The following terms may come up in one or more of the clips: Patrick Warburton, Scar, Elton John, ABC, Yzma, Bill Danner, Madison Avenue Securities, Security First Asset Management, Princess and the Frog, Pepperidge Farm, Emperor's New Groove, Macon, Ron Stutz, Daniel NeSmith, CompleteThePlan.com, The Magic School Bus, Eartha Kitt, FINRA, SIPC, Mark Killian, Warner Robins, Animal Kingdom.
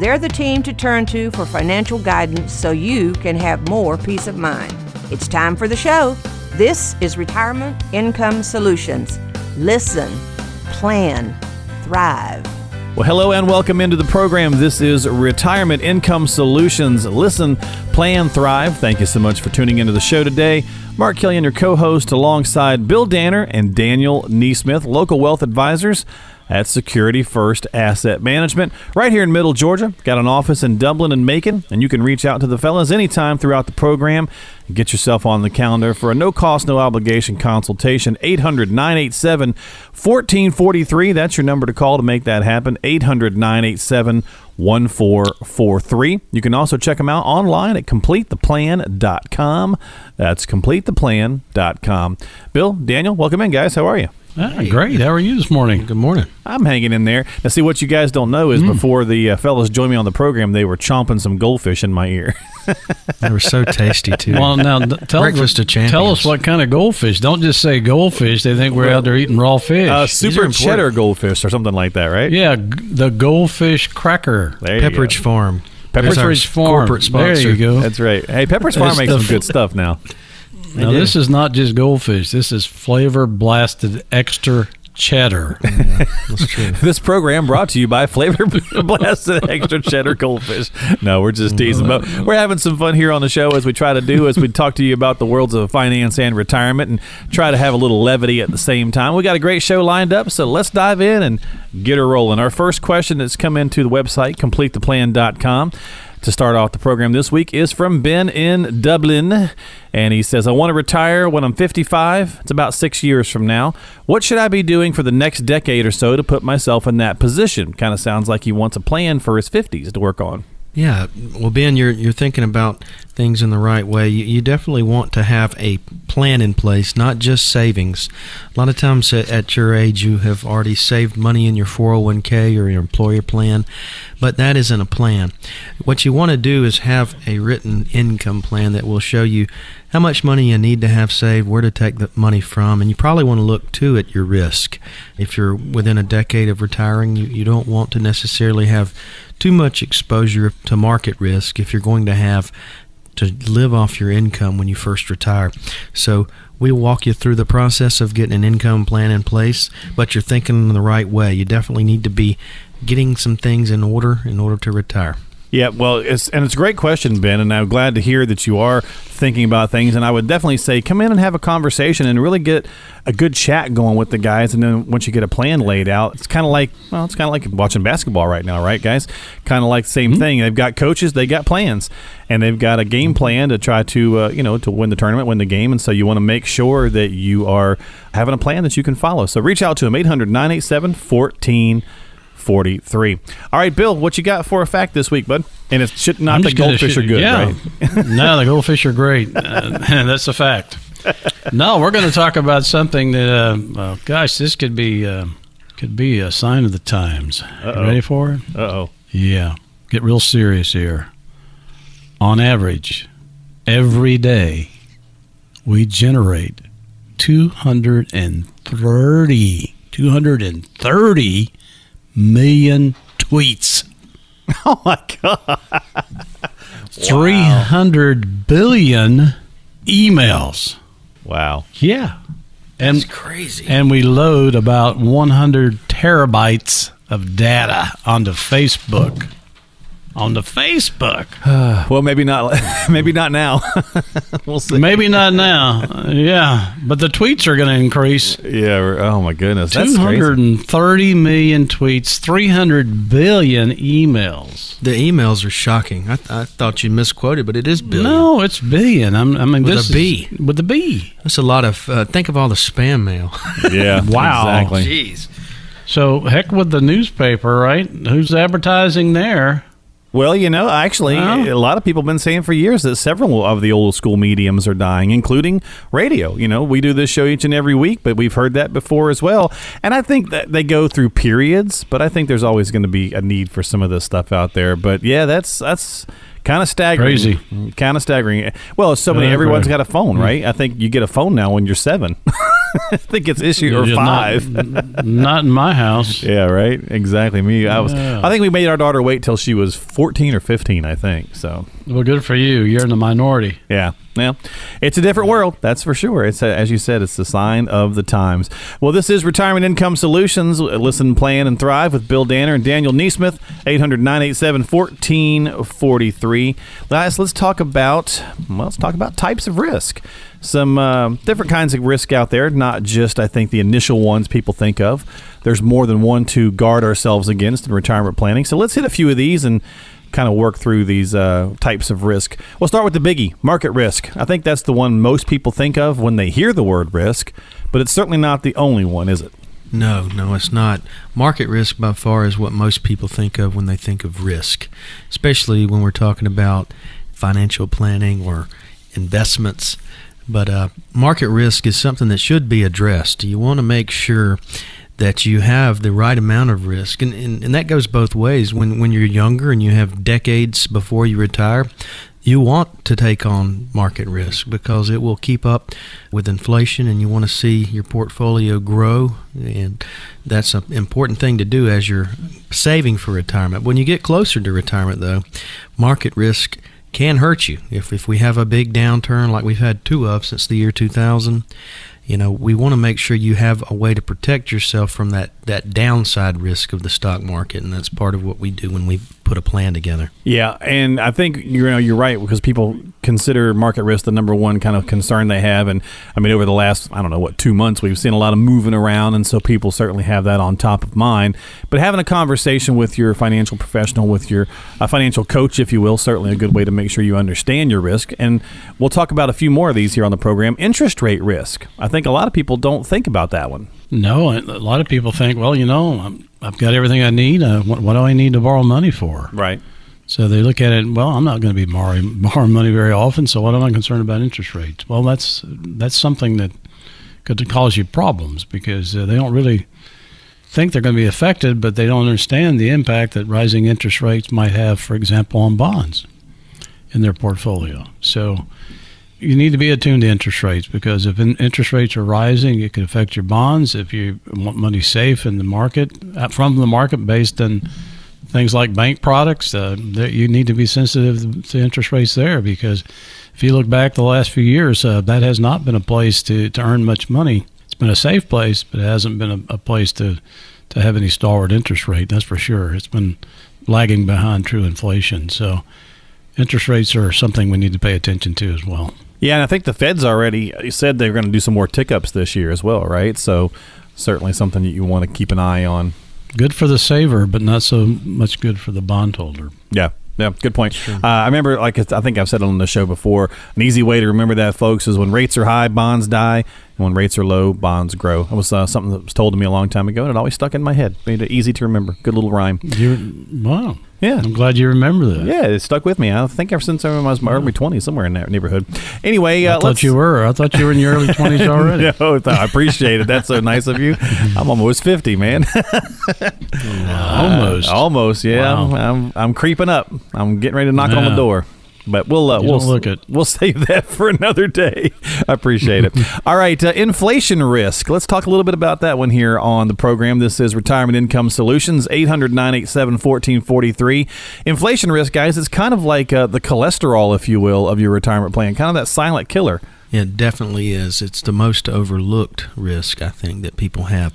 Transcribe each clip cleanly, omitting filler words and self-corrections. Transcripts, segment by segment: they're the team to turn to for financial guidance so you can have more peace of mind. It's time for the show. This is Retirement Income Solutions. Listen, plan, thrive. Well, hello and welcome into the program. This is Retirement Income Solutions. Listen, plan, thrive. Thank you so much for tuning into the show today. Mark Killian, your co-host, alongside Bill Danner and Daniel NeSmith, local wealth advisors at Security First Asset Management, right here in Middle Georgia. Got an office in Dublin and Macon, and you can reach out to the fellas anytime throughout the program. Get yourself on the calendar for a no-cost, no-obligation consultation. 800-987-1443. That's your number to call to make that happen. 800-987-1443. You can also check them out online at CompleteThePlan.com. That's CompleteThePlan.com. Bill, Daniel, welcome in, guys. How are you? Hey. Great. How are you this morning? Good morning. I'm hanging in there. Now, see, what you guys don't know is before the fellas joined me on the program, they were chomping some goldfish in my ear. They were so tasty, too. Well, now, tell us what kind of goldfish. Don't just say goldfish. They think we're out there eating raw fish. Super cheddar goldfish or something like that, right? Yeah, the goldfish cracker. Pepperidge Farm. Pepperidge Farm. Corporate sponsor. There you go. That's right. Hey, Pepperidge Farm makes some good stuff now. Now, this is not just goldfish. This is flavor-blasted extra cheddar. Yeah, that's true. This program brought to you by flavor-blasted extra cheddar goldfish. No, we're just teasing. But we're having some fun here on the show, as we try to do, as we talk to you about the worlds of finance and retirement, and try to have a little levity at the same time. We got a great show lined up, so let's dive in and get her rolling. Our first question that's come into the website, CompleteThePlan.com, to start off the program this week is from Ben in Dublin, and he says, I want to retire when I'm 55. It's about 6 years from now. What should I be doing for the next decade or so to put myself in that position? Kind of sounds like he wants a plan for his 50s to work on. Yeah. Well, Ben, you're thinking about things in the right way. You definitely want to have a plan in place, not just savings. A lot of times at your age, you have already saved money in your 401k or your employer plan, but that isn't a plan. What you want to do is have a written income plan that will show you how much money you need to have saved, where to take the money from, and you probably want to look, too, at your risk. If you're within a decade of retiring, you don't want to necessarily have too much exposure to market risk if you're going to have to live off your income when you first retire. So we'll walk you through the process of getting an income plan in place, but you're thinking the right way. You definitely need to be getting some things in order to retire. Yeah, well, it's a great question, Ben, and I'm glad to hear that you are thinking about things. And I would definitely say come in and have a conversation and really get a good chat going with the guys. And then once you get a plan laid out, it's kind of like watching basketball right now, right, guys? Kind of like the same thing. They've got coaches, they got plans, and they've got a game plan to try to to win the tournament, win the game. And so you want to make sure that you are having a plan that you can follow. So reach out to them, 800-987-1443. All right, Bill, what you got for a fact this week, bud? And it should not the goldfish are good, right? No, the goldfish are great. That's a fact. No, we're going to talk about something that, this could be a sign of the times. Ready for it? Uh-oh. Yeah. Get real serious here. On average, every day, we generate 230 million tweets. Oh, my God. 300 billion emails. Wow. Yeah. That's crazy. And we load about 100 terabytes of data onto Facebook. Well, maybe not now. We'll see. Maybe not now. Yeah, but the tweets are going to increase. Yeah. Oh my goodness. 230 million tweets, 300 billion emails. The emails are shocking. I thought you misquoted, but it is billion. No, it's billion. With a B. That's a lot of. Think of all the spam mail. Yeah. Wow. Exactly. Jeez. So heck with the newspaper, right? Who's advertising there? Well, you know, actually, a lot of people have been saying for years that several of the old school mediums are dying, including radio. You know, we do this show each and every week, but we've heard that before as well. And I think that they go through periods, but I think there's always going to be a need for some of this stuff out there. But yeah, that's kind of staggering. Crazy. Kind of staggering. Well, everyone's got a phone, right? I think you get a phone now when you're 7. I think it's issue or 5. Not in my house. Yeah, right. Exactly. I think we made our daughter wait till she was 14 or 15, I think. So. Well, good for you. You're in the minority. Yeah. Yeah. It's a different world. That's for sure. It's as you said, it's the sign of the times. Well, this is Retirement Income Solutions. Listen, Plan, and Thrive with Bill Danner and Daniel NeSmith, 800-987-1443. Guys, let's talk about types of risk. Some different kinds of risk out there, not just, I think, the initial ones people think of. There's more than one to guard ourselves against in retirement planning. So let's hit a few of these and kind of work through these types of risk. We'll start with the biggie, market risk. I think that's the one most people think of when they hear the word risk, but it's certainly not the only one, is it? No, it's not. Market risk by far is what most people think of when they think of risk, especially when we're talking about financial planning or investments. But market risk is something that should be addressed. You want to make sure that you have the right amount of risk. And that goes both ways. When you're younger and you have decades before you retire, you want to take on market risk because it will keep up with inflation and you want to see your portfolio grow. And that's an important thing to do as you're saving for retirement. When you get closer to retirement, though, market risk can hurt you. If we have a big downturn like we've had two of since the year 2000, you know, we want to make sure you have a way to protect yourself from that downside risk of the stock market, and that's part of what we do when we put a plan together. Yeah, and I think you're right because people consider market risk the number one kind of concern they have, and I mean over the last 2 months we've seen a lot of moving around, and so people certainly have that on top of mind. But having a conversation with your financial professional, with your financial coach, if you will, certainly a good way to make sure you understand your risk. And we'll talk about a few more of these here on the program. Interest rate risk. I think a lot of people don't think about that one. No, a lot of people think, well, I've got everything I need. What do I need to borrow money for? Right. So they look at it, well, I'm not going to be borrowing money very often, so what am I concerned about interest rates? Well, that's something that could cause you problems because they don't really think they're going to be affected, but they don't understand the impact that rising interest rates might have, for example, on bonds in their portfolio. So you need to be attuned to interest rates because if interest rates are rising, it can affect your bonds. If you want money safe in the market, from the market based on things like bank products, you need to be sensitive to interest rates there because if you look back the last few years, that has not been a place to earn much money. It's been a safe place, but it hasn't been a place to have any stalwart interest rate, that's for sure. It's been lagging behind true inflation. So interest rates are something we need to pay attention to as well. Yeah, and I think the Fed's already said they're going to do some more tick-ups this year as well, right? So certainly something that you want to keep an eye on. Good for the saver, but not so much good for the bondholder. Yeah, good point. Sure. I remember, I think I've said it on the show before, an easy way to remember that, folks, is when rates are high, bonds die, and when rates are low, bonds grow. That was something that was told to me a long time ago, and it always stuck in my head. Made it easy to remember. Good little rhyme. Wow. Yeah. I'm glad you remember that. Yeah, it stuck with me. I think ever since I was in my early 20s, somewhere in that neighborhood. Anyway, I thought you were in your early 20s already. No, I appreciate it. That's so nice of you. I'm almost 50, man. Almost, yeah. Wow. I'm creeping up. I'm getting ready to knock on the door. But we'll save that for another day. I appreciate it. All right, inflation risk. Let's talk a little bit about that one here on the program. This is Retirement Income Solutions, 800-987-1443. Inflation risk, guys, it's kind of like the cholesterol, if you will, of your retirement plan, kind of that silent killer. It definitely is. It's the most overlooked risk, I think, that people have.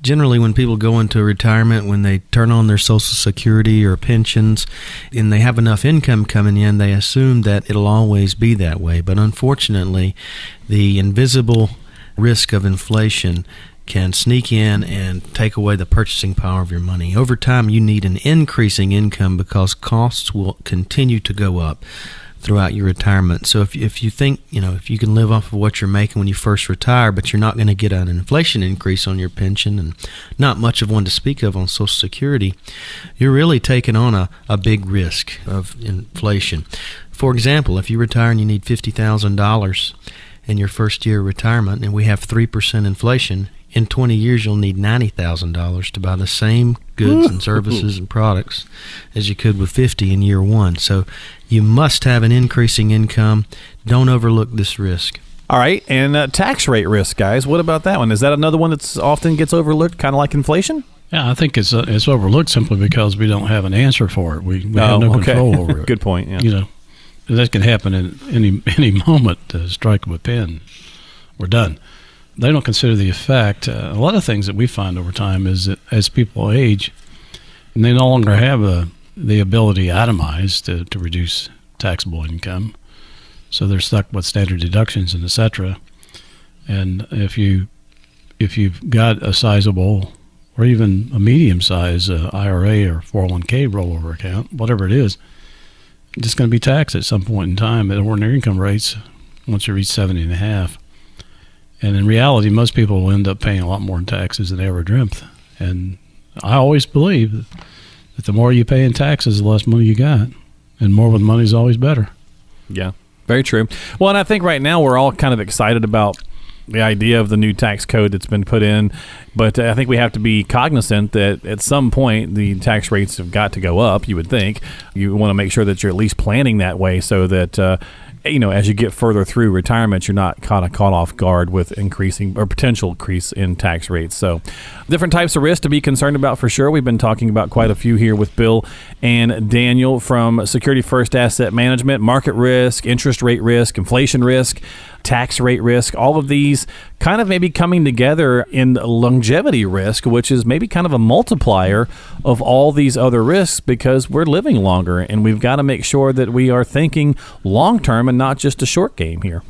Generally, when people go into retirement, when they turn on their Social Security or pensions, and they have enough income coming in, they assume that it'll always be that way. But unfortunately, the invisible risk of inflation can sneak in and take away the purchasing power of your money. Over time, you need an increasing income because costs will continue to go up. throughout your retirement. So if you think, you know, if you can live off of what you're making when you first retire, but you're not going to get an inflation increase on your pension and not much of one to speak of on Social Security, you're really taking on a big risk of inflation. For example, if you retire and you need $50,000 in your first year of retirement and we have 3% inflation, in 20 years you'll need $90,000 to buy the same goods and services and products as you could with 50 in year one. So you must have an increasing income. Don't overlook this risk. All right, and tax rate risk, guys. What about that one? Is that another one that often gets overlooked, kind of like inflation? Yeah, I think it's overlooked simply because we don't have an answer for it. We have no control over it. Good point. Yeah. You know, that can happen in any moment. Strike of a pen, we're done. They don't consider the effect. A lot of things that we find over time is that as people age, and they no longer have the ability itemized to reduce taxable income. So they're stuck with standard deductions and et cetera. And if you've got a sizable or even a medium-sized IRA or 401k rollover account, whatever it is, it's going to be taxed at some point in time at ordinary income rates once you reach 70 and a half. And in reality, most people will end up paying a lot more in taxes than they ever dreamt. And I always believe that the more you pay in taxes, the less money you got. And more with money is always better. Yeah, very true. Well, and I think right now we're all kind of excited about the idea of the new tax code that's been put in. But I think we have to be cognizant that at some point the tax rates have got to go up, you would think. You want to make sure that you're at least planning that way so that you know, as you get further through retirement, you're not caught off guard with increasing or potential increase in tax rates. So different types of risks to be concerned about for sure. We've been talking about quite a few here with Bill and Daniel from Security First Asset Management. Market risk, interest rate risk, inflation risk, tax rate risk, all of these kind of maybe coming together in longevity risk, which is maybe kind of a multiplier of all these other risks because we're living longer and we've got to make sure that we are thinking long term and not just a short game here.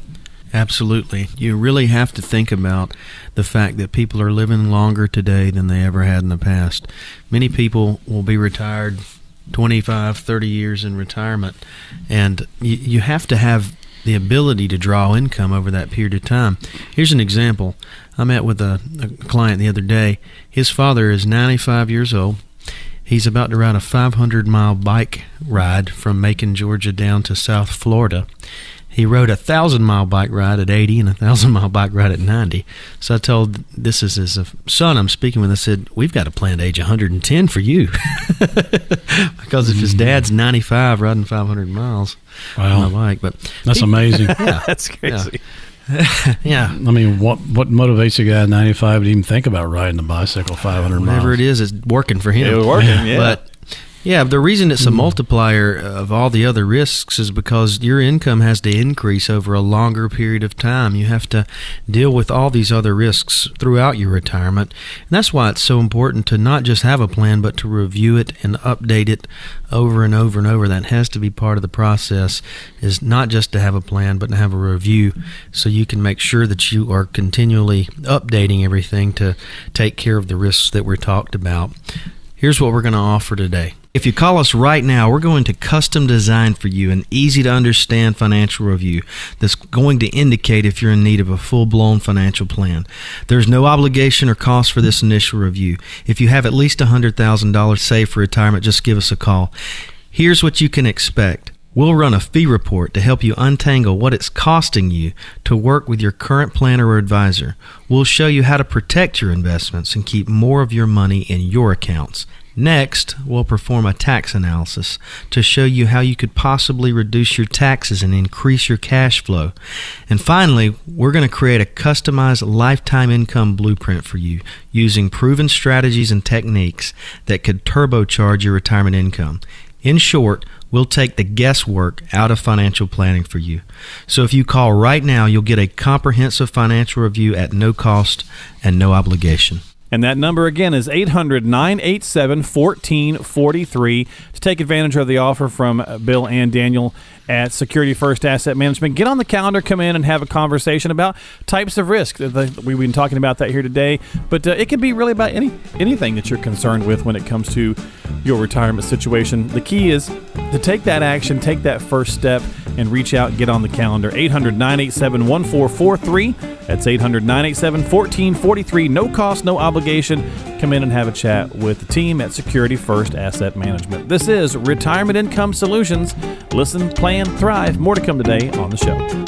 Absolutely. You really have to think about the fact that people are living longer today than they ever had in the past. Many people will be retired 25, 30 years in retirement, and you have to have the ability to draw income over that period of time. Here's an example. I met with a client the other day. His father is 95 years old. He's about to ride a 500-mile bike ride from Macon, Georgia, down to South Florida. He rode a 1,000-mile bike ride at 80 and a 1,000-mile bike ride at 90. So I told, this is his son I'm speaking with, I said, we've got a plan at age 110 for you. Because if his dad's 95 riding 500 miles on a bike. But that's amazing. Yeah, that's crazy. Yeah. Yeah. I mean, what motivates a guy at 95 to even think about riding a bicycle 500 miles? Whatever it is, it's working for him. It's working, yeah. But the reason it's a multiplier of all the other risks is because your income has to increase over a longer period of time. You have to deal with all these other risks throughout your retirement. And that's why it's so important to not just have a plan, but to review it and update it over and over and over. That has to be part of the process, is not just to have a plan, but to have a review so you can make sure that you are continually updating everything to take care of the risks that we're talked about. Here's what we're going to offer today. If you call us right now, we're going to custom design for you an easy-to-understand financial review that's going to indicate if you're in need of a full-blown financial plan. There's no obligation or cost for this initial review. If you have at least $100,000 saved for retirement, just give us a call. Here's what you can expect. We'll run a fee report to help you untangle what it's costing you to work with your current planner or advisor. We'll show you how to protect your investments and keep more of your money in your accounts. Next, we'll perform a tax analysis to show you how you could possibly reduce your taxes and increase your cash flow. And finally, we're going to create a customized lifetime income blueprint for you using proven strategies and techniques that could turbocharge your retirement income. In short, we'll take the guesswork out of financial planning for you. So if you call right now, you'll get a comprehensive financial review at no cost and no obligation. And that number, again, is 800-987-1443 to take advantage of the offer from Bill and Daniel at Security First Asset Management. Get on the calendar, come in, and have a conversation about types of risk. We've been talking about that here today, but it can be really about anything that you're concerned with when it comes to your retirement situation. The key is to take that action, take that first step, and reach out and get on the calendar. 800-987-1443. That's 800-987-1443. No cost, no obligation. Come in and have a chat with the team at Security First Asset Management. This is Retirement Income Solutions. Listen, plan, thrive. More to come today on the show.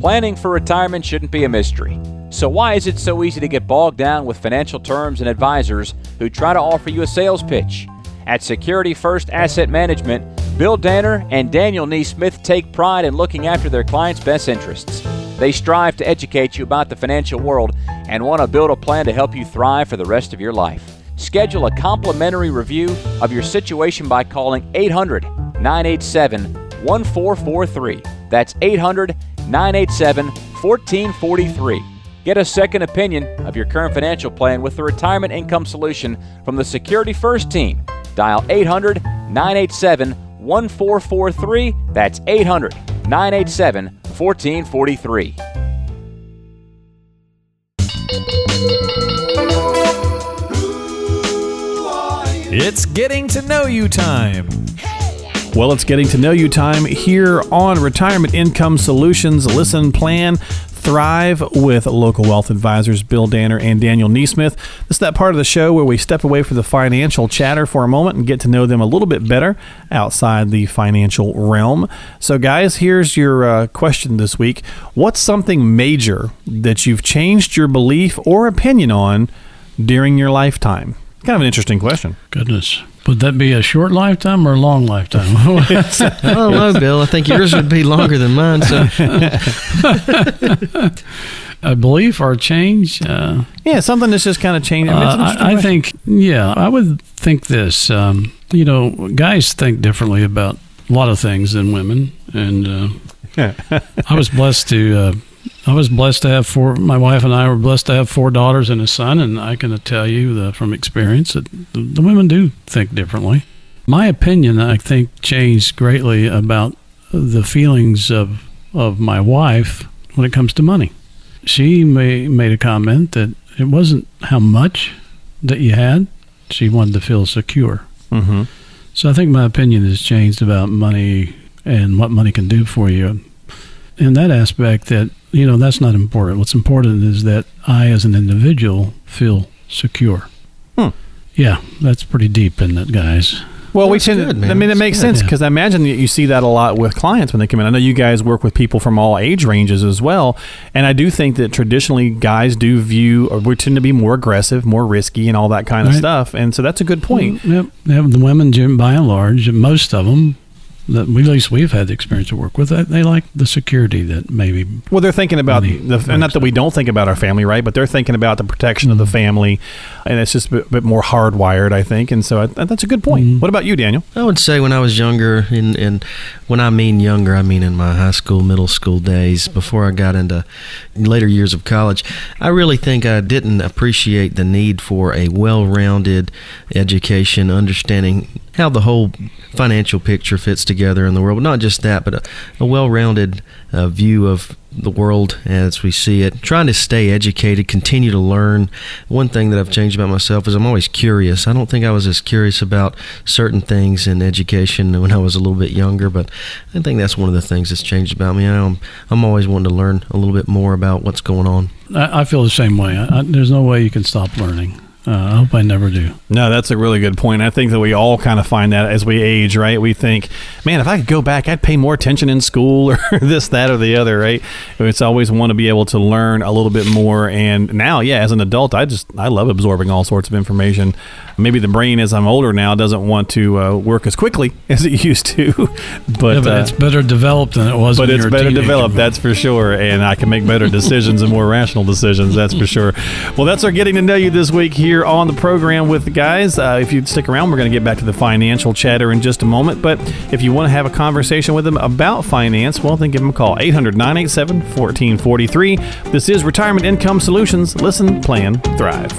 Planning for retirement shouldn't be a mystery. So why is it so easy to get bogged down with financial terms and advisors who try to offer you a sales pitch? At Security First Asset Management, Bill Danner and Daniel NeSmith take pride in looking after their clients' best interests. They strive to educate you about the financial world and want to build a plan to help you thrive for the rest of your life. Schedule a complimentary review of your situation by calling 800-987-1443. That's 800-987-1443. Get a second opinion of your current financial plan with the Retirement Income Solution from the Security First team. Dial 800-987-1443. That's 800-987-1443. It's getting to know you time. Well, it's getting to know you time here on Retirement Income Solutions. Listen, plan, thrive with local wealth advisors Bill Danner and Daniel NeSmith. This is that part of the show where we step away from the financial chatter for a moment and get to know them a little bit better outside the financial realm. So, guys, here's your question this week. What's something major that you've changed your belief or opinion on during your lifetime? Kind of an interesting question. Goodness. Would that be a short lifetime or a long lifetime? I don't know, Bill. I think yours would be longer than mine. So, a belief or a change? Something that's just kind of changing. I think, I would think this. Guys think differently about a lot of things than women, and my wife and I were blessed to have four daughters and a son, and I can tell you from experience that the women do think differently. My opinion, I think, changed greatly about the feelings of my wife when it comes to money. She made a comment that it wasn't how much that you had. She wanted to feel secure. Mm-hmm. So I think my opinion has changed about money and what money can do for you. In that aspect that, that's not important. What's important is that I, as an individual, feel secure. Hmm. Yeah, that's pretty deep in that, guys. Well, it makes sense because I imagine that you see that a lot with clients when they come in. I know you guys work with people from all age ranges as well, and I do think that traditionally guys do we tend to be more aggressive, more risky, and all that kind of stuff, and so that's a good point. Yep. The women, Jim, by and large, most of them, at least we've had the experience to work with, they like the security that maybe... Well, they're thinking about, not that we don't think about our family, right? But they're thinking about the protection of the family, and it's just a bit more hardwired, I think. And so that's a good point. Mm-hmm. What about you, Daniel? I would say when I was younger, and when I mean younger, I mean in my high school, middle school days, before I got into later years of college, I really think I didn't appreciate the need for a well-rounded education, understanding how the whole financial picture fits together in the world. Not just that, but a well-rounded view of the world as we see it. Trying to stay educated, continue to learn. One thing that I've changed about myself is I'm always curious. I don't think I was as curious about certain things in education when I was a little bit younger, but I think that's one of the things that's changed about me. I'm always wanting to learn a little bit more about what's going on. I feel the same way. There's no way you can stop learning. I hope I never do. No, that's a really good point. I think that we all kind of find that as we age, right? We think, man, if I could go back, I'd pay more attention in school or this, that, or the other, right? It's always want to be able to learn a little bit more. And now, as an adult, I love absorbing all sorts of information. Maybe the brain, as I'm older now, doesn't want to work as quickly as it used to. But it's better developed than it was when you were a teenager. But it's better developed, that's for sure. And I can make better decisions and more rational decisions, that's for sure. Well, that's our Getting to Know You this week here on the program with the guys. If you'd stick around, we're going to get back to the financial chatter in just a moment. But if you want to have a conversation with them about finance, well, then give them a call. 800-987-1443. This is Retirement Income Solutions. Listen, plan, thrive.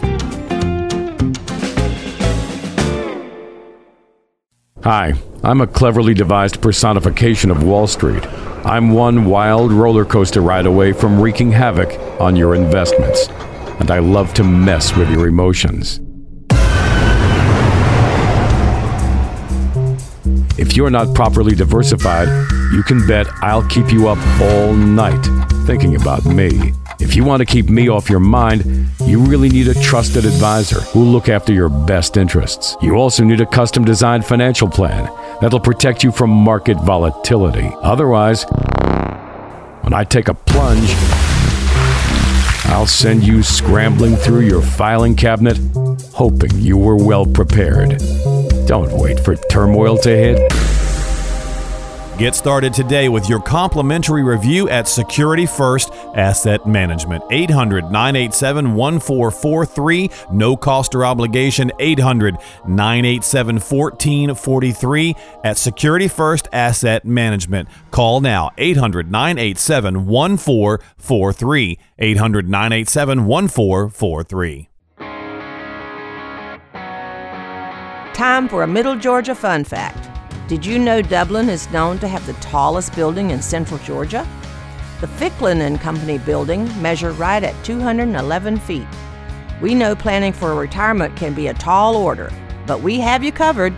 Hi, I'm a cleverly devised personification of Wall Street. I'm one wild roller coaster ride away from wreaking havoc on your investments. And I love to mess with your emotions. If you're not properly diversified, you can bet I'll keep you up all night thinking about me. If you want to keep me off your mind, you really need a trusted advisor who'll look after your best interests. You also need a custom-designed financial plan that'll protect you from market volatility. Otherwise, when I take a plunge, I'll send you scrambling through your filing cabinet, hoping you were well prepared. Don't wait for turmoil to hit. Get started today with your complimentary review at Security First Asset Management. 800-987-1443. No cost or obligation. 800-987-1443 at Security First Asset Management. Call now. 800-987-1443. 800-987-1443. Time for a Middle Georgia fun fact. Did you know Dublin is known to have the tallest building in central Georgia? The Ficklin and Company building measured right at 211 feet. We know planning for retirement can be a tall order, but we have you covered.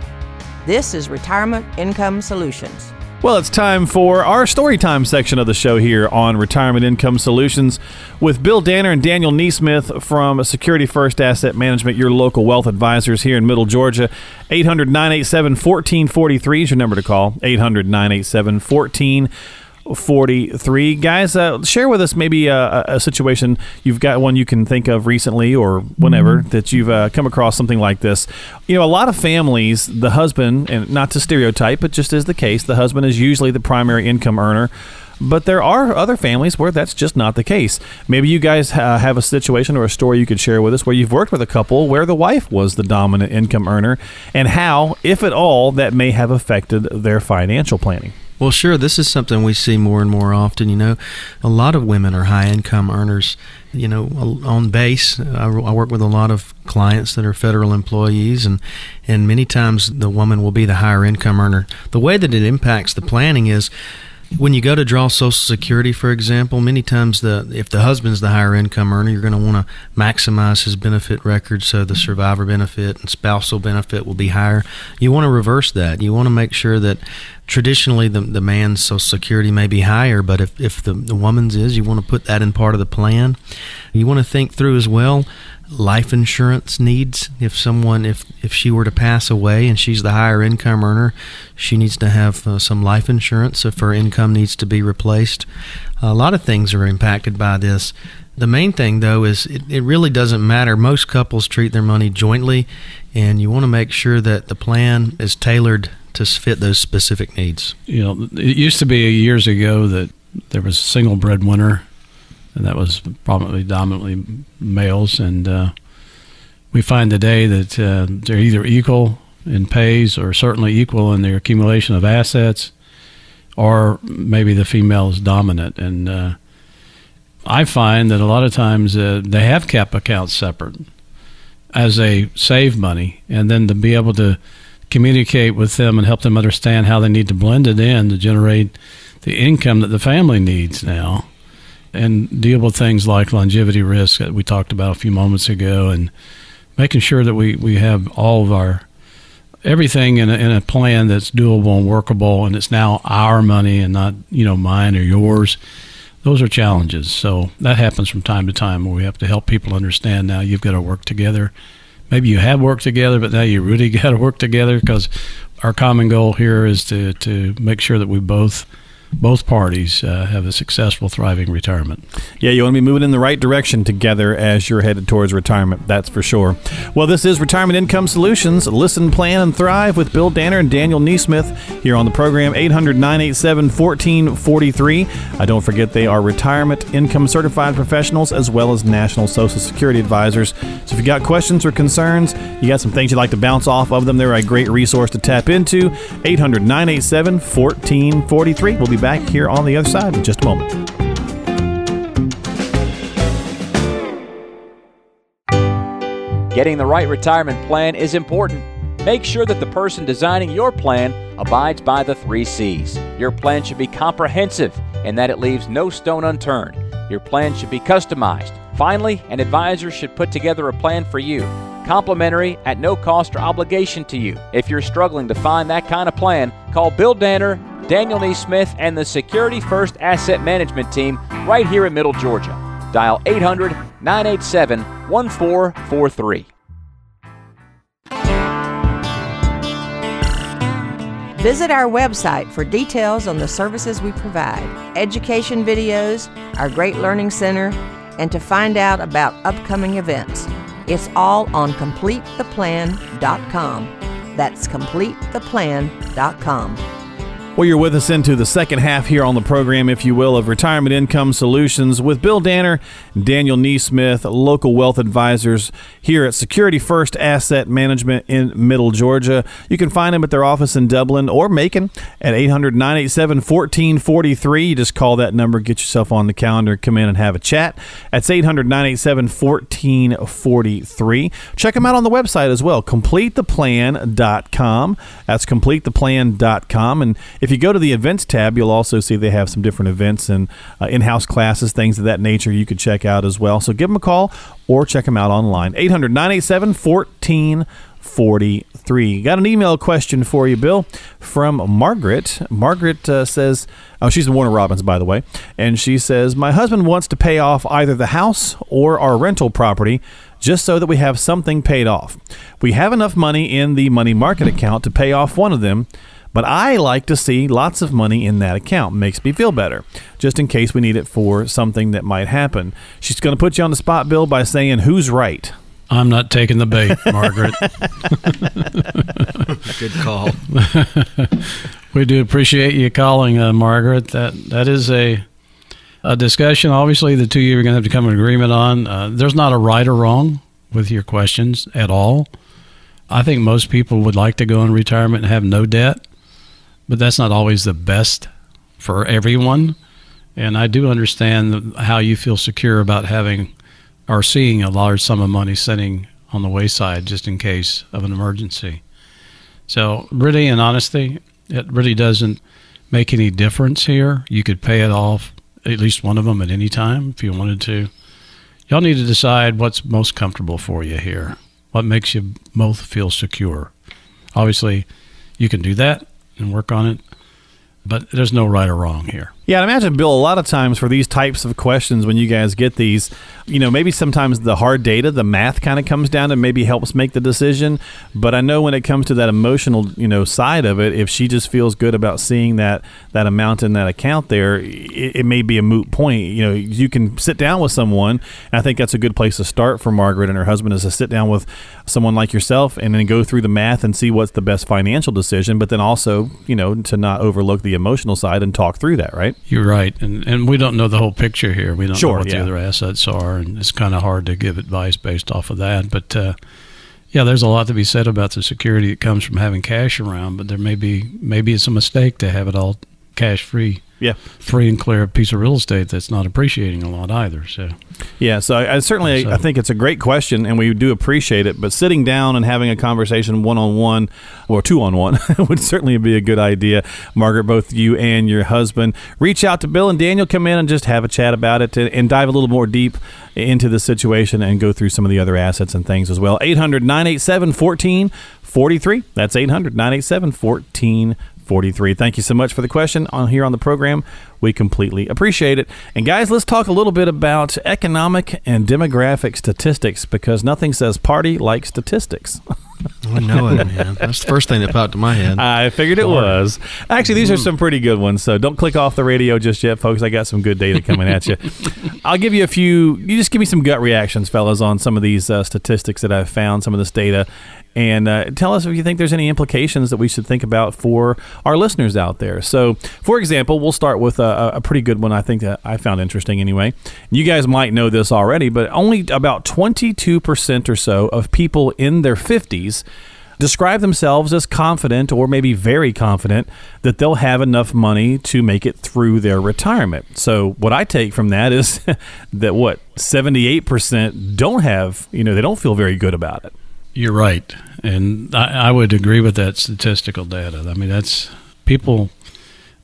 This is Retirement Income Solutions. Well, it's time for our story time section of the show here on Retirement Income Solutions with Bill Danner and Daniel NeSmith from Security First Asset Management, your local wealth advisors here in Middle Georgia. 800-987-1443 is your number to call. 800-987-1443. Guys, share with us maybe a situation you've got, one you can think of recently or whenever that you've come across something like this. You know, a lot of families, the husband, and not to stereotype, but just is the case, the husband is usually the primary income earner. But there are other families where that's just not the case. Maybe you guys have a situation or a story you could share with us where you've worked with a couple where the wife was the dominant income earner and how, if at all, that may have affected their financial planning. Well, sure. This is something we see more and more often. You know, a lot of women are high income earners. You know, on base, I work with a lot of clients that are federal employees, and many times the woman will be the higher income earner. The way that it impacts the planning is when you go to draw Social Security, for example, many times if the husband's the higher income earner, you're going to want to maximize his benefit record, so the survivor benefit and spousal benefit will be higher. You want to reverse that. You want to make sure that traditionally the man's Social Security may be higher, but if the woman's is, you want to put that in part of the plan. You want to think through as well life insurance needs. If she were to pass away and she's the higher income earner, she needs to have some life insurance if her income needs to be replaced. A lot of things are impacted by this. The main thing, though, is it really doesn't matter. Most couples treat their money jointly, and you want to make sure that the plan is tailored to fit those specific needs. You know, it used to be years ago that there was a single breadwinner, and that was probably dominantly males. And we find today that they're either equal in pays or certainly equal in their accumulation of assets, or maybe the female is dominant. And I find that a lot of times they have cap accounts separate as they save money, and then to be able to communicate with them and help them understand how they need to blend it in to generate the income that the family needs now, and deal with things like longevity risk that we talked about a few moments ago, and making sure that we have all of our everything in a plan that's doable and workable, and it's now our money and not, you know, mine or yours. Those are challenges. So that happens from time to time where we have to help people understand now you've got to work together. Maybe you have worked together, but now you really got to work together, because our common goal here is to make sure that we both parties have a successful, thriving retirement. Yeah, you want to be moving in the right direction together as you're headed towards retirement, that's for sure. Well, this is Retirement Income Solutions. Listen, Plan, and Thrive with Bill Danner and Daniel NeSmith here on the program. 800-987-1443. Don't forget they are retirement income certified professionals as well as national Social Security advisors. So if you got questions or concerns, you got some things you'd like to bounce off of them, they're a great resource to tap into. 800-987-1443. We'll be back here on the other side in just a moment. Getting the right retirement plan is important. Make sure that the person designing your plan abides by the 3 C's. Your plan should be comprehensive and that it leaves no stone unturned. Your plan should be customized. Finally, an advisor should put together a plan for you. complimentary, at no cost or obligation to you. If you're struggling to find that kind of plan, call Bill Danner, Daniel NeSmith, and the Security First Asset Management team right here in Middle Georgia. Dial 800-987-1443. Visit our website for details on the services we provide, education videos, our Great Learning Center, and to find out about upcoming events. It's all on CompleteThePlan.com. That's CompleteThePlan.com. Well, you're with us into the second half here on the program, if you will, of Retirement Income Solutions with Bill Danner, Daniel NeSmith, local wealth advisors here at Security First Asset Management in Middle Georgia. You can find them at their office in Dublin or Macon at 800-987-1443. You just call that number, get yourself on the calendar, come in and have a chat. That's 800-987-1443. Check them out on the website as well, CompleteThePlan.com. That's CompleteThePlan.com. And if you go to the events tab, you'll also see they have some different events and in-house classes, things of that nature you could check out as well. So give them a call or check them out online. 800-987-1443. Got an email question for you, Bill, from Margaret. Margaret says, oh, she's in Warner Robins, by the way, and she says, my husband wants to pay off either the house or our rental property just so that we have something paid off. We have enough money in the money market account to pay off one of them, but I like to see lots of money in that account. Makes me feel better, just in case we need it for something that might happen. She's going to put you on the spot, Bill, by saying, who's right? I'm not taking the bait, Margaret. Good call. We do appreciate you calling, Margaret. That is a discussion, obviously, the two of you are going to have to come to an agreement on. There's not a right or wrong with your questions at all. I think most people would like to go in retirement and have no debt, but that's not always the best for everyone. And I do understand how you feel secure about having or seeing a large sum of money sitting on the wayside just in case of an emergency. So really, in honesty, it really doesn't make any difference here. You could pay it off, at least one of them, at any time if you wanted to. Y'all need to decide what's most comfortable for you here, what makes you both feel secure. Obviously, you can do that and work on it, but there's no right or wrong here. Yeah, I imagine, Bill, a lot of times for these types of questions, when you guys get these, you know, maybe sometimes the hard data, the math kind of comes down and maybe helps make the decision. But I know when it comes to that emotional, you know, side of it, if she just feels good about seeing that amount in that account there, it may be a moot point. You know, you can sit down with someone, and I think that's a good place to start for Margaret and her husband, is to sit down with someone like yourself and then go through the math and see what's the best financial decision, but then also, you know, to not overlook the emotional side and talk through that, right? You're right. And we don't know the whole picture here. We don't know what the other assets are, and it's kind of hard to give advice based off of that. But, yeah, there's a lot to be said about the security that comes from having cash around, but there may be, maybe it's a mistake to have it all cash-free. Yeah, free and clear piece of real estate that's not appreciating a lot either. So, yeah, so I think it's a great question, and we do appreciate it. But sitting down and having a conversation one-on-one or two-on-one would certainly be a good idea, Margaret, both you and your husband. Reach out to Bill and Daniel, come in and just have a chat about it and dive a little more deep into the situation and go through some of the other assets and things as well. 800-987-1443. That's 800-987-1443. Thank you so much for the question here on the program. We completely appreciate it. And guys, let's talk a little bit about economic and demographic statistics, because nothing says party like statistics. I know it, man. That's the first thing that popped in my head. I figured it was. Actually, these are some pretty good ones, so don't click off the radio just yet, folks. I got some good data coming at you. I'll give you a few. You just give me some gut reactions, fellas, on some of these statistics that I've found, some of this data, and tell us if you think there's any implications that we should think about for our listeners out there. So, for example, we'll start with a pretty good one I think that I found interesting anyway. You guys might know this already, but only about 22% or so of people in their 50s describe themselves as confident, or maybe very confident, that they'll have enough money to make it through their retirement. So what I take from that is that 78% don't have, they don't feel very good about it. You're right. And I would agree with that statistical data. I mean, that's, people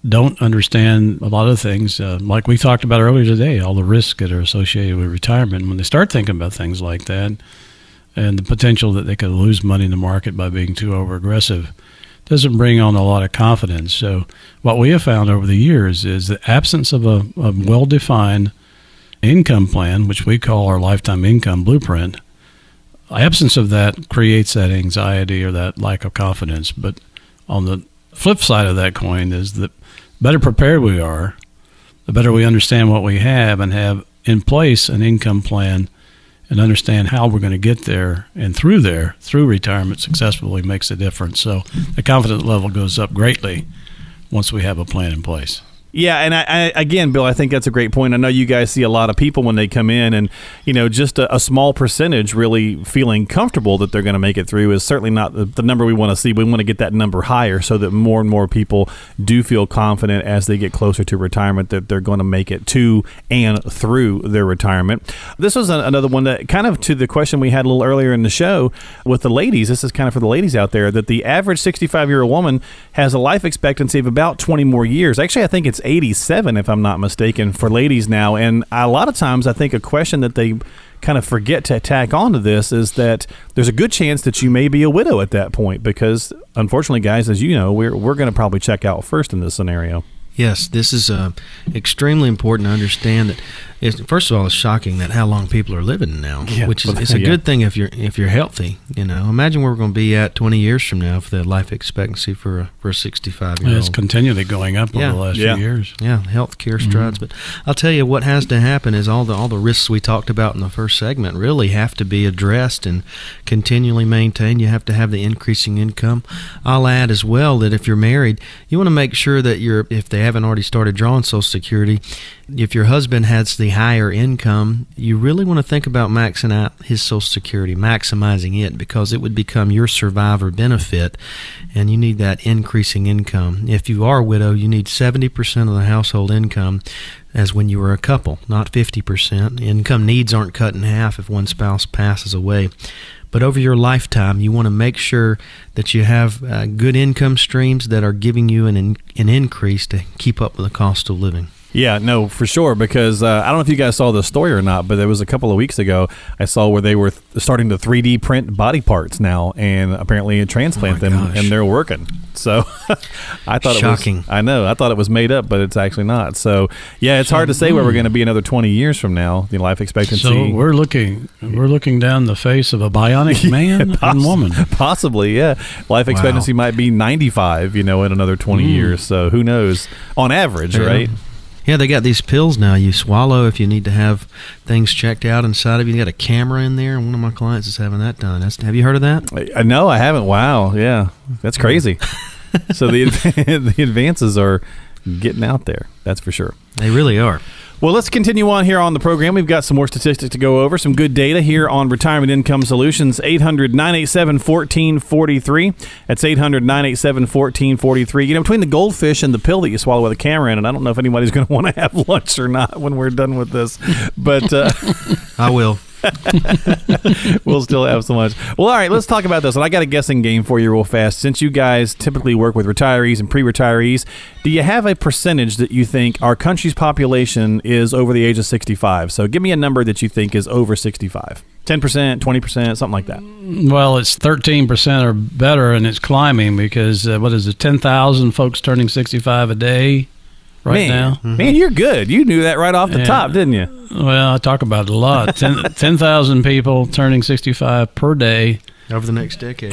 don't understand a lot of things, like we talked about earlier today, all the risks that are associated with retirement. When they start thinking about things like that, and the potential that they could lose money in the market by being too over-aggressive doesn't bring on a lot of confidence. So what we have found over the years is the absence of a well-defined income plan, which we call our lifetime income blueprint, absence of that creates that anxiety or that lack of confidence. But on the flip side of that coin is that the better prepared we are, the better we understand what we have and have in place an income plan and understand how we're going to get there and through retirement successfully makes a difference. So the confidence level goes up greatly once we have a plan in place. Yeah, and I again, Bill, I think that's a great point. I know you guys see a lot of people when they come in and, you know, just a small percentage really feeling comfortable that they're going to make it through is certainly not the number we want to see. We want to get that number higher so that more and more people do feel confident as they get closer to retirement that they're going to make it to and through their retirement. This was another one that kind of to the question we had a little earlier in the show with the ladies. This is kind of for the ladies out there that the average 65-year-old woman has a life expectancy of about 20 more years. Actually, I think it's 87, if I'm not mistaken, for ladies now. And a lot of times I think a question that they kind of forget to tack onto this is that there's a good chance that you may be a widow at that point because, unfortunately, guys, as you know, we're going to probably check out first in this scenario. Yes, this is extremely important to understand that. First of all, it's shocking that how long people are living now, which is it's a good thing if you're healthy. You know, imagine where we're going to be at 20 years from now for the life expectancy for a 65-year-old. It's continually going up over the last few years. Yeah, healthcare strides. But I'll tell you what has to happen is all the risks we talked about in the first segment really have to be addressed and continually maintained. You have to have the increasing income. I'll add as well that if you're married, you want to make sure that if they haven't already started drawing Social Security, if your husband has the higher income, you really want to think about maxing out his Social Security, maximizing it, because it would become your survivor benefit, and you need that increasing income. If you are a widow, you need 70% of the household income as when you were a couple, not 50%. Income needs aren't cut in half if one spouse passes away. But over your lifetime, you want to make sure that you have good income streams that are giving you an increase to keep up with the cost of living. Yeah, no, for sure, because I don't know if you guys saw the story or not, but there was a couple of weeks ago I saw where they were starting to 3D print body parts now and apparently transplant them, and they're working. So I thought shocking. I know. I thought it was made up, but it's actually not. So, yeah, it's hard to say where we're going to be another 20 years from now, the life expectancy. So we're looking down the face of a bionic man and woman. Possibly, yeah. Life expectancy might be 95, you know, in another 20 years. So who knows? On average, right? Yeah, they got these pills now you swallow if you need to have things checked out inside of you. You got a camera in there, and one of my clients is having that done. Have you heard of that? No, I haven't. Wow, yeah. That's crazy. So the advances are getting out there, that's for sure. They really are. Well, let's continue on here on the program. We've got some more statistics to go over, some good data here on Retirement Income Solutions, 800-987-1443. That's 800-987-1443. You know, between the goldfish and the pill that you swallow with a camera in, and I don't know if anybody's going to want to have lunch or not when we're done with this, but... I will. We'll still have so much. Well, all right, let's talk about this. And I got a guessing game for you real fast. Since you guys typically work with retirees and pre-retirees, do you have a percentage that you think our country's population is over the age of 65? So give me a number that you think is over 65. 10%, 20%, something like that. Well, it's 13% or better, and it's climbing because, 10,000 folks turning 65 a day? Right now. Mm-hmm. Man, you're good. You knew that right off the top, didn't you? Well, I talk about it a lot. 10,000 people turning 65 per day. Over the next decade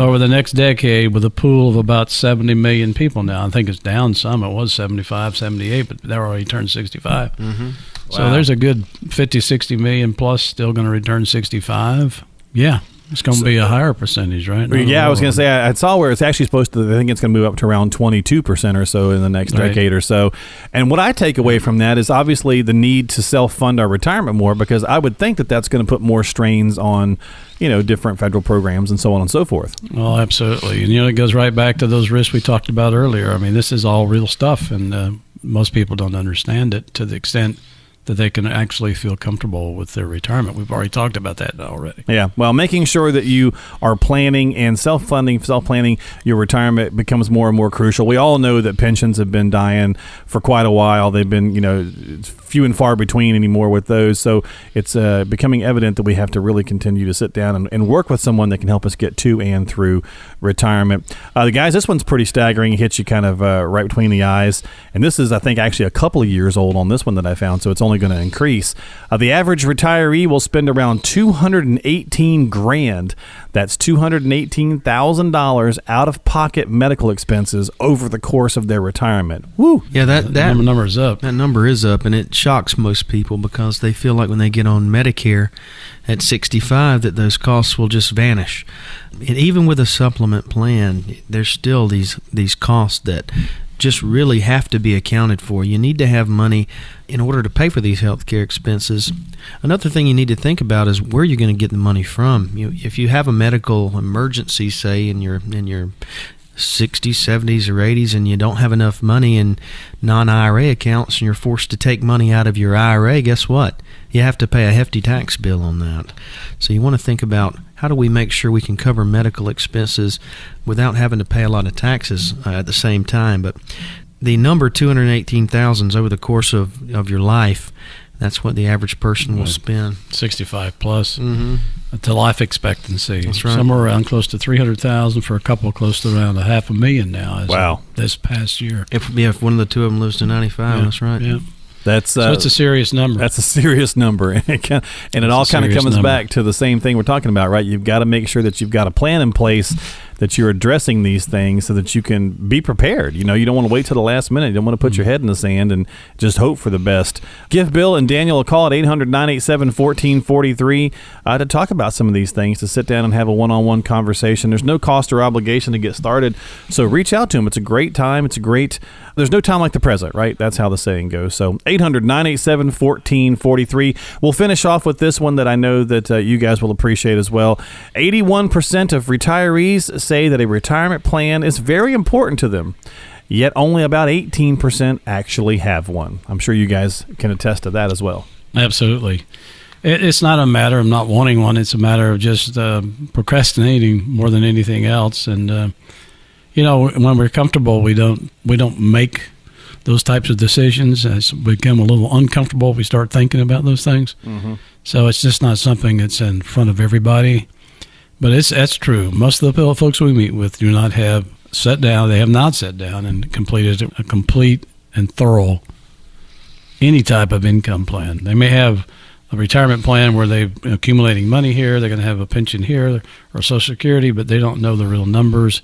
with a pool of about 70 million people now. I think it's down some. It was 75, 78, but they're already turned 65. Mm-hmm. Wow. So there's a good 50, 60 million plus still going to return 65. Yeah. It's going to be a higher percentage, right? I was going to say, I saw where it's actually supposed to, I think it's going to move up to around 22% or so in the next decade or so. And what I take away from that is obviously the need to self-fund our retirement more, because I would think that that's going to put more strains on, you know, different federal programs and so on and so forth. Well, absolutely. And, you know, it goes right back to those risks we talked about earlier. I mean, this is all real stuff, and most people don't understand it to the extent that they can actually feel comfortable with their retirement. We've already talked about that already. Yeah. Well, making sure that you are planning and self-planning your retirement becomes more and more crucial. We all know that pensions have been dying for quite a while. They've been, few and far between anymore with those. So it's becoming evident that we have to really continue to sit down and work with someone that can help us get to and through retirement. Guys, this one's pretty staggering. It hits you kind of right between the eyes. And this is, I think, actually a couple of years old on this one that I found. So it's only going to increase. The average retiree will spend around $218,000. That's $218,000 out of pocket medical expenses over the course of their retirement. Woo! Yeah, that number is up. That number is up, and it shocks most people because they feel like when they get on Medicare at 65 that those costs will just vanish. And even with a supplement plan, there's still these costs that just really have to be accounted for. You need to have money in order to pay for these healthcare expenses. Another thing you need to think about is where you're going to get the money from. If you have a medical emergency, say in your 60s, 70s, or 80s, and you don't have enough money in non-IRA accounts, and you're forced to take money out of your IRA, guess what? You have to pay a hefty tax bill on that. So you want to think about, how do we make sure we can cover medical expenses without having to pay a lot of taxes at the same time? But the number 218,000 over the course of your life, that's what the average person will spend. 65 plus to life expectancy. That's right. Somewhere around close to 300,000 for a couple, close to around $500,000 now. Wow. This past year. If one of the two of them lives to 95, that's right. Yeah. So it's a serious number. That's a serious number. And it all kind of comes back to the same thing we're talking about, right? You've got to make sure that you've got a plan in place, that you're addressing these things so that you can be prepared. You don't want to wait till the last minute. You don't want to put your head in the sand and just hope for the best. Give Bill and Daniel a call at 800-987-1443 to talk about some of these things, to sit down and have a one-on-one conversation. There's no cost or obligation to get started, so reach out to them. It's a great time. There's no time like the present, right? That's how the saying goes. So 800-987-1443. We'll finish off with this one that I know that you guys will appreciate as well. 81% of retirees say that a retirement plan is very important to them, yet only about 18% actually have one. I'm sure you guys can attest to that as well. Absolutely. It's not a matter of not wanting one. It's a matter of just procrastinating more than anything else. And, when we're comfortable, we don't make those types of decisions. As we become a little uncomfortable, we start thinking about those things. Mm-hmm. So it's just not something that's in front of everybody. But that's true. Most of the folks we meet with do not have sat down. They have not sat down and completed a complete and thorough any type of income plan. They may have a retirement plan where they're accumulating money here. They're going to have a pension here or Social Security, but they don't know the real numbers.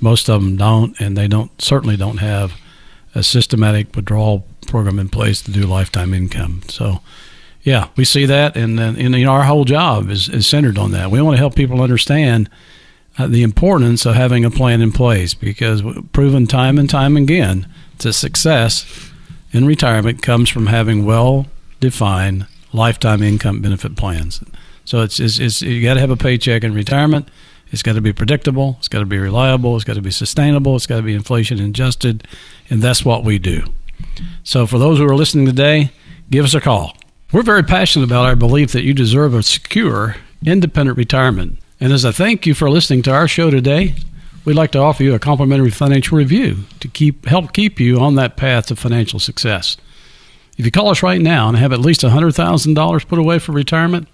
Most of them don't, and they certainly don't have a systematic withdrawal program in place to do lifetime income. So. Yeah, we see that, and our whole job is centered on that. We want to help people understand the importance of having a plan in place, because proven time and time again that success in retirement comes from having well-defined lifetime income benefit plans. So it's you got to have a paycheck in retirement. It's got to be predictable. It's got to be reliable. It's got to be sustainable. It's got to be inflation adjusted, and that's what we do. So for those who are listening today, give us a call. We're very passionate about our belief that you deserve a secure, independent retirement. And as a thank you for listening to our show today, we'd like to offer you a complimentary financial review to help keep you on that path to financial success. If you call us right now and have at least $100,000 put away for retirement,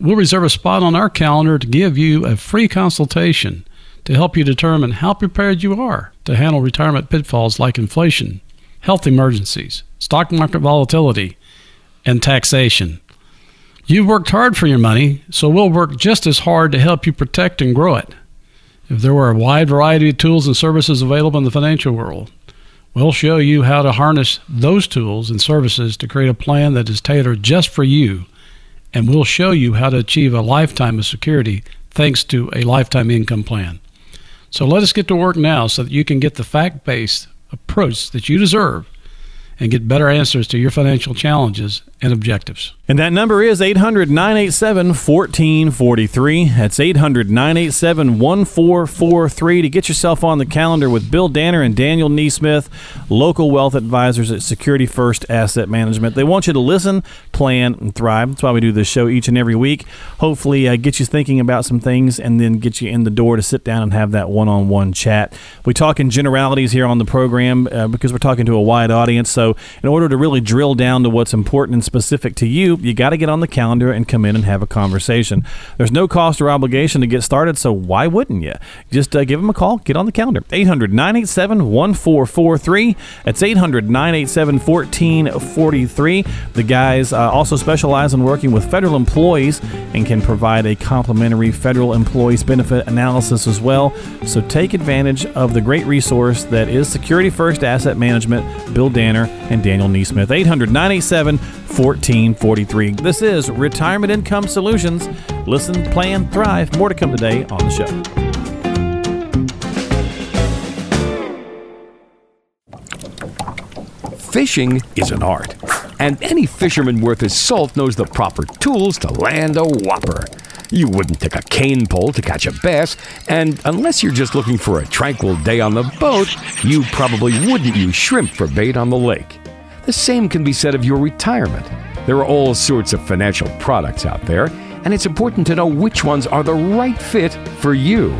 we'll reserve a spot on our calendar to give you a free consultation to help you determine how prepared you are to handle retirement pitfalls like inflation, health emergencies, stock market volatility, and taxation. You've worked hard for your money, so we'll work just as hard to help you protect and grow it. If there were a wide variety of tools and services available in the financial world, we'll show you how to harness those tools and services to create a plan that is tailored just for you, and we'll show you how to achieve a lifetime of security thanks to a lifetime income plan. So let us get to work now so that you can get the fact-based approach that you deserve and get better answers to your financial challenges and objectives. And that number is 800-987-1443. That's 800-987-1443 to get yourself on the calendar with Bill Danner and Daniel NeSmith, local wealth advisors at Security First Asset Management. They want you to listen, plan, and thrive. That's why we do this show each and every week. Hopefully get you thinking about some things and then get you in the door to sit down and have that one-on-one chat. We talk in generalities here on the program because we're talking to a wide audience. So in order to really drill down to what's important and specific to you, you got to get on the calendar and come in and have a conversation. There's no cost or obligation to get started, so why wouldn't you? Just give them a call. Get on the calendar. 800-987-1443. That's 800-987-1443. The guys also specialize in working with federal employees and can provide a complimentary federal employees benefit analysis as well. So take advantage of the great resource that is Security First Asset Management, Bill Danner and Daniel NeSmith. 800-987-1443. This is Retirement Income Solutions. Listen, plan, thrive. More to come today on the show. Fishing is an art, and any fisherman worth his salt knows the proper tools to land a whopper. You wouldn't take a cane pole to catch a bass, and unless you're just looking for a tranquil day on the boat, you probably wouldn't use shrimp for bait on the lake. The same can be said of your retirement. There are all sorts of financial products out there, and it's important to know which ones are the right fit for you.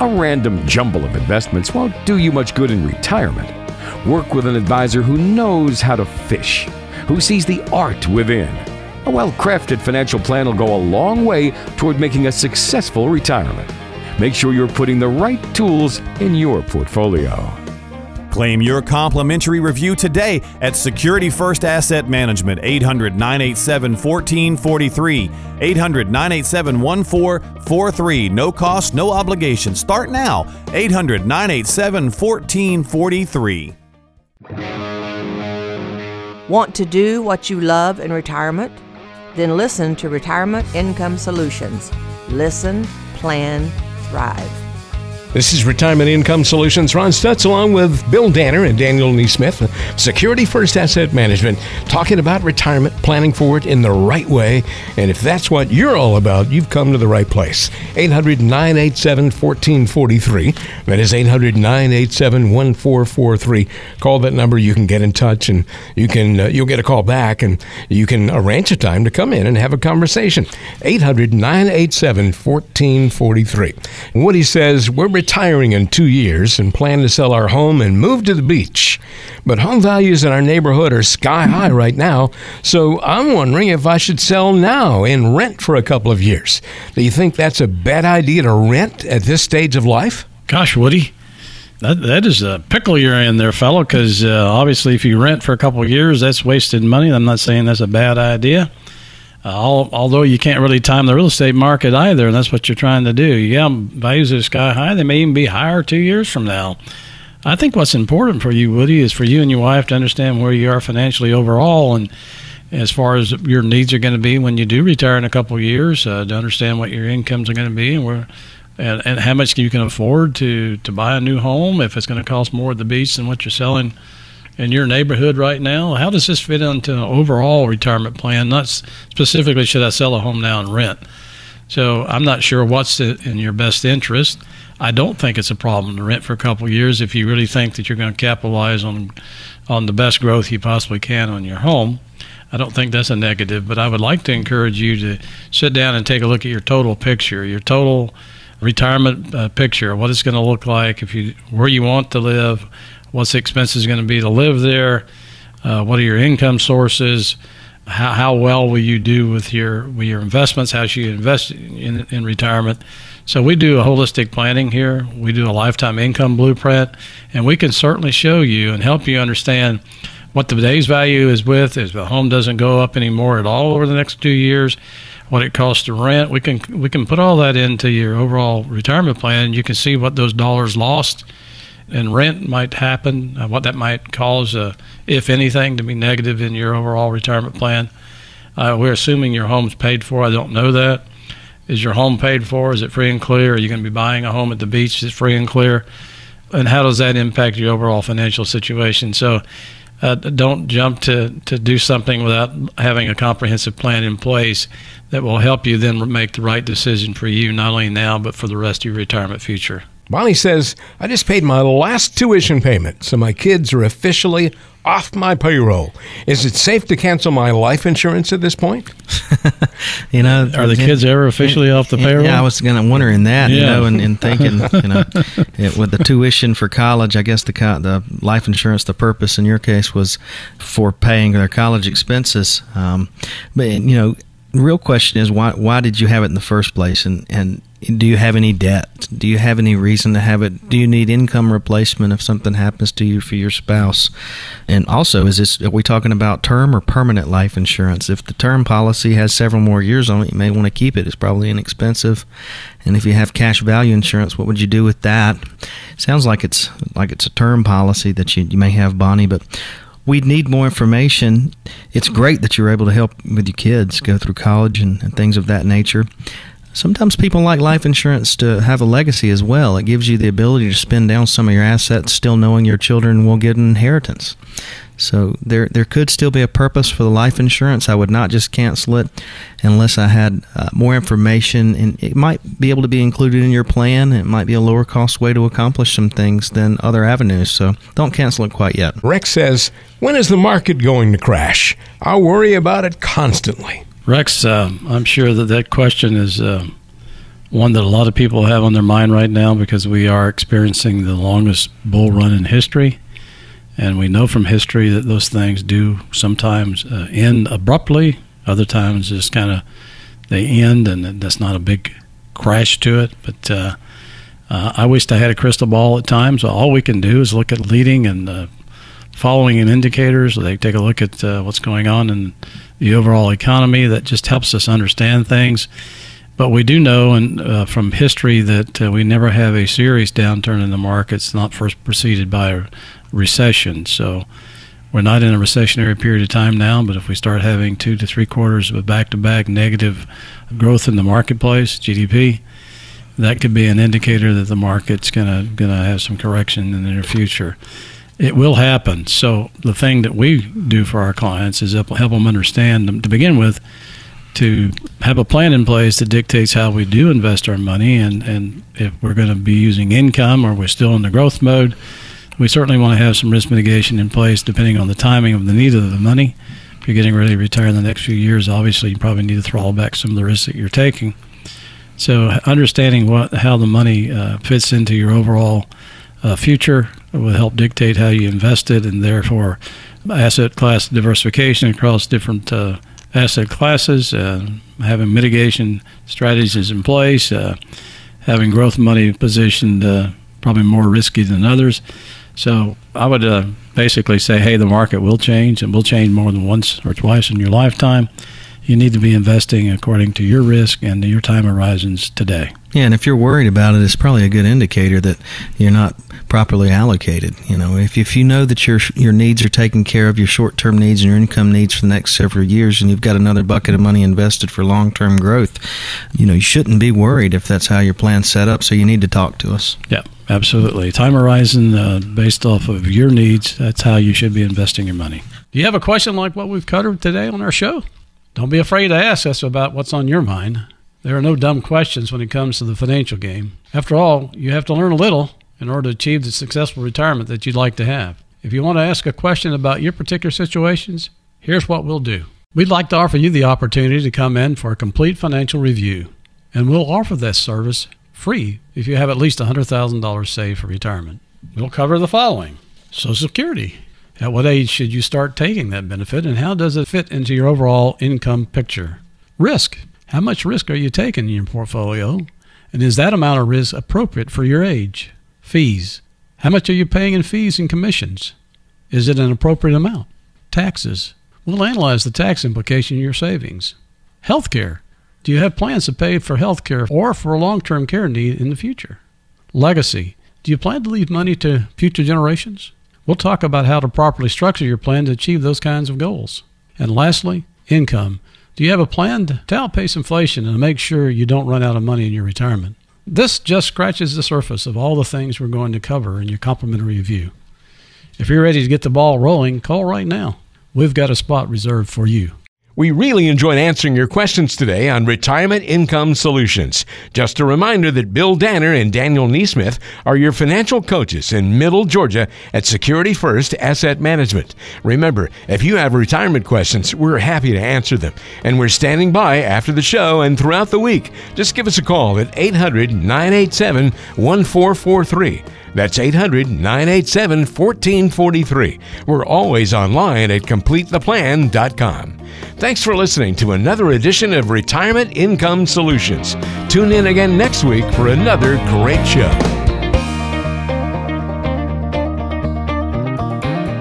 A random jumble of investments won't do you much good in retirement. Work with an advisor who knows how to fish, who sees the art within. A well-crafted financial plan will go a long way toward making a successful retirement. Make sure you're putting the right tools in your portfolio. Claim your complimentary review today at Security First Asset Management, 800-987-1443, 800-987-1443. No cost, no obligation. Start now, 800-987-1443. Want to do what you love in retirement? Then listen to Retirement Income Solutions. Listen, plan, thrive. This is Retirement Income Solutions. Ron Stutz along with Bill Danner and Daniel NeSmith, Security First Asset Management, talking about retirement, planning for it in the right way. And if that's what you're all about, you've come to the right place. 800-987-1443. That is 800-987-1443. Call that number. You can get in touch and you can, you'll get a call back and you can arrange a time to come in and have a conversation. 800-987-1443. Woody says, we're retiring in 2 years and plan to sell our home and move to the beach. But home values in our neighborhood are sky high right now, so I'm wondering if I should sell now and rent for a couple of years. Do you think that's a bad idea to rent at this stage of life? Gosh, Woody, that is a pickle you're in there, fellow, because obviously if you rent for a couple of years, that's wasted money. I'm not saying that's a bad idea. Although you can't really time the real estate market either, and that's what you're trying to do. Yeah, values are sky high. They may even be higher 2 years from now. I think what's important for you, Woody, is for you and your wife to understand where you are financially overall and as far as your needs are going to be when you do retire in a couple of years, to understand what your incomes are going to be and where and how much you can afford to buy a new home, if it's going to cost more at the beach than what you're selling in your neighborhood right now. How does this fit into an overall retirement plan? Not specifically, should I sell a home now and rent? So I'm not sure what's in your best interest. I don't think it's a problem to rent for a couple of years if you really think that you're going to capitalize on the best growth you possibly can on your home. I don't think that's a negative, but I would like to encourage you to sit down and take a look at your total picture, your total retirement picture, what it's going to look like, if you where you want to live, what's the expenses going to be to live there? What are your income sources? How well will you do with your investments? How should you invest in retirement? So we do a holistic planning here. We do a lifetime income blueprint, and we can certainly show you and help you understand what today's value is with. If the home doesn't go up anymore at all over the next 2 years, what it costs to rent, we can put all that into your overall retirement plan. You can see what those dollars lost and rent might happen, what that might cause, if anything, to be negative in your overall retirement plan. We're assuming your home's paid for. I don't know that. Is your home paid for? Is it free and clear? Are you going to be buying a home at the beach that's free and clear? And how does that impact your overall financial situation? So Don't jump to do something without having a comprehensive plan in place that will help you then make the right decision for you, not only now, but for the rest of your retirement future. Bonnie says, I just paid my last tuition payment, so my kids are officially off my payroll. Is it safe to cancel my life insurance at this point? You know, are the kids ever officially off the payroll? Yeah, I was kind of wondering that, yeah. You know, and thinking, you know, with the tuition for college, I guess the life insurance, the purpose in your case was for paying their college expenses. But, you know, the real question is, why did you have it in the first place? And do you have any debt? Do you have any reason to have it? Do you need income replacement if something happens to you for your spouse? And also, are we talking about term or permanent life insurance? If the term policy has several more years on it, you may want to keep it. It's probably inexpensive. And if you have cash value insurance, what would you do with that? Sounds like it's a term policy that you may have, Bonnie, but we'd need more information. It's great that you're able to help with your kids go through college and things of that nature. Sometimes people like life insurance to have a legacy as well. It gives you the ability to spend down some of your assets, still knowing your children will get an inheritance. So there could still be a purpose for the life insurance. I would not just cancel it unless I had more information. And it might be able to be included in your plan. It might be a lower cost way to accomplish some things than other avenues. So don't cancel it quite yet. Rex says, when is the market going to crash? I worry about it constantly. Rex, I'm sure that question is one that a lot of people have on their mind right now because we are experiencing the longest bull run in history. And we know from history that those things do sometimes end abruptly. Other times just kind of they end, and that's not a big crash to it. But I wished I had a crystal ball at times. All we can do is look at leading and following and indicators. They take a look at what's going on in the overall economy. That just helps us understand things. But we do know from history that we never have a serious downturn in the markets, not first preceded by a recession. So we're not in a recessionary period of time now, but if we start having 2 to 3 quarters of back-to-back negative growth in the marketplace, GDP, that could be an indicator that the market's gonna have some correction in the near future. It will happen. So the thing that we do for our clients is help them understand, to begin with, to have a plan in place that dictates how we do invest our money, and if we're going to be using income or we're still in the growth mode, we certainly want to have some risk mitigation in place depending on the timing of the need of the money. If you're getting ready to retire in the next few years, obviously you probably need to throttle back some of the risks that you're taking. So understanding how the money fits into your overall future will help dictate how you invest it, and therefore asset class diversification across different asset classes, having mitigation strategies in place, having growth money positioned probably more risky than others. So I would basically say, hey, the market will change, and will change more than once or twice in your lifetime. You need to be investing according to your risk and to your time horizons today. Yeah, and if you're worried about it, it's probably a good indicator that you're not properly allocated. You know, if you know that your needs are taken care of, your short-term needs and your income needs for the next several years, and you've got another bucket of money invested for long-term growth, you know, you shouldn't be worried if that's how your plan's set up, so you need to talk to us. Yeah, absolutely. Time horizon based off of your needs, that's how you should be investing your money. Do you have a question like what we've covered today on our show? Don't be afraid to ask us about what's on your mind. There are no dumb questions when it comes to the financial game. After all, you have to learn a little in order to achieve the successful retirement that you'd like to have. If you want to ask a question about your particular situations, here's what we'll do. We'd like to offer you the opportunity to come in for a complete financial review, and we'll offer this service free if you have at least $100,000 saved for retirement. We'll cover the following: Social Security. At what age should you start taking that benefit, and how does it fit into your overall income picture? Risk. How much risk are you taking in your portfolio, and is that amount of risk appropriate for your age? Fees. How much are you paying in fees and commissions? Is it an appropriate amount? Taxes. We'll analyze the tax implication of your savings. Healthcare. Do you have plans to pay for healthcare or for a long-term care need in the future? Legacy. Do you plan to leave money to future generations? We'll talk about how to properly structure your plan to achieve those kinds of goals. And lastly, income. Do you have a plan to outpace inflation and make sure you don't run out of money in your retirement? This just scratches the surface of all the things we're going to cover in your complimentary review. If you're ready to get the ball rolling, call right now. We've got a spot reserved for you. We really enjoyed answering your questions today on Retirement Income Solutions. Just a reminder that Bill Danner and Daniel NeSmith are your financial coaches in Middle Georgia at Security First Asset Management. Remember, if you have retirement questions, we're happy to answer them. And we're standing by after the show and throughout the week. Just give us a call at 800-987-1443. That's 800-987-1443. We're always online at CompleteThePlan.com. Thanks for listening to another edition of Retirement Income Solutions. Tune in again next week for another great show.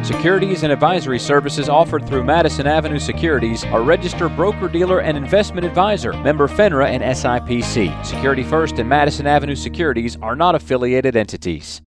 Securities and advisory services offered through Madison Avenue Securities, a registered broker-dealer and investment advisor, member FINRA and SIPC. Security First and Madison Avenue Securities are not affiliated entities.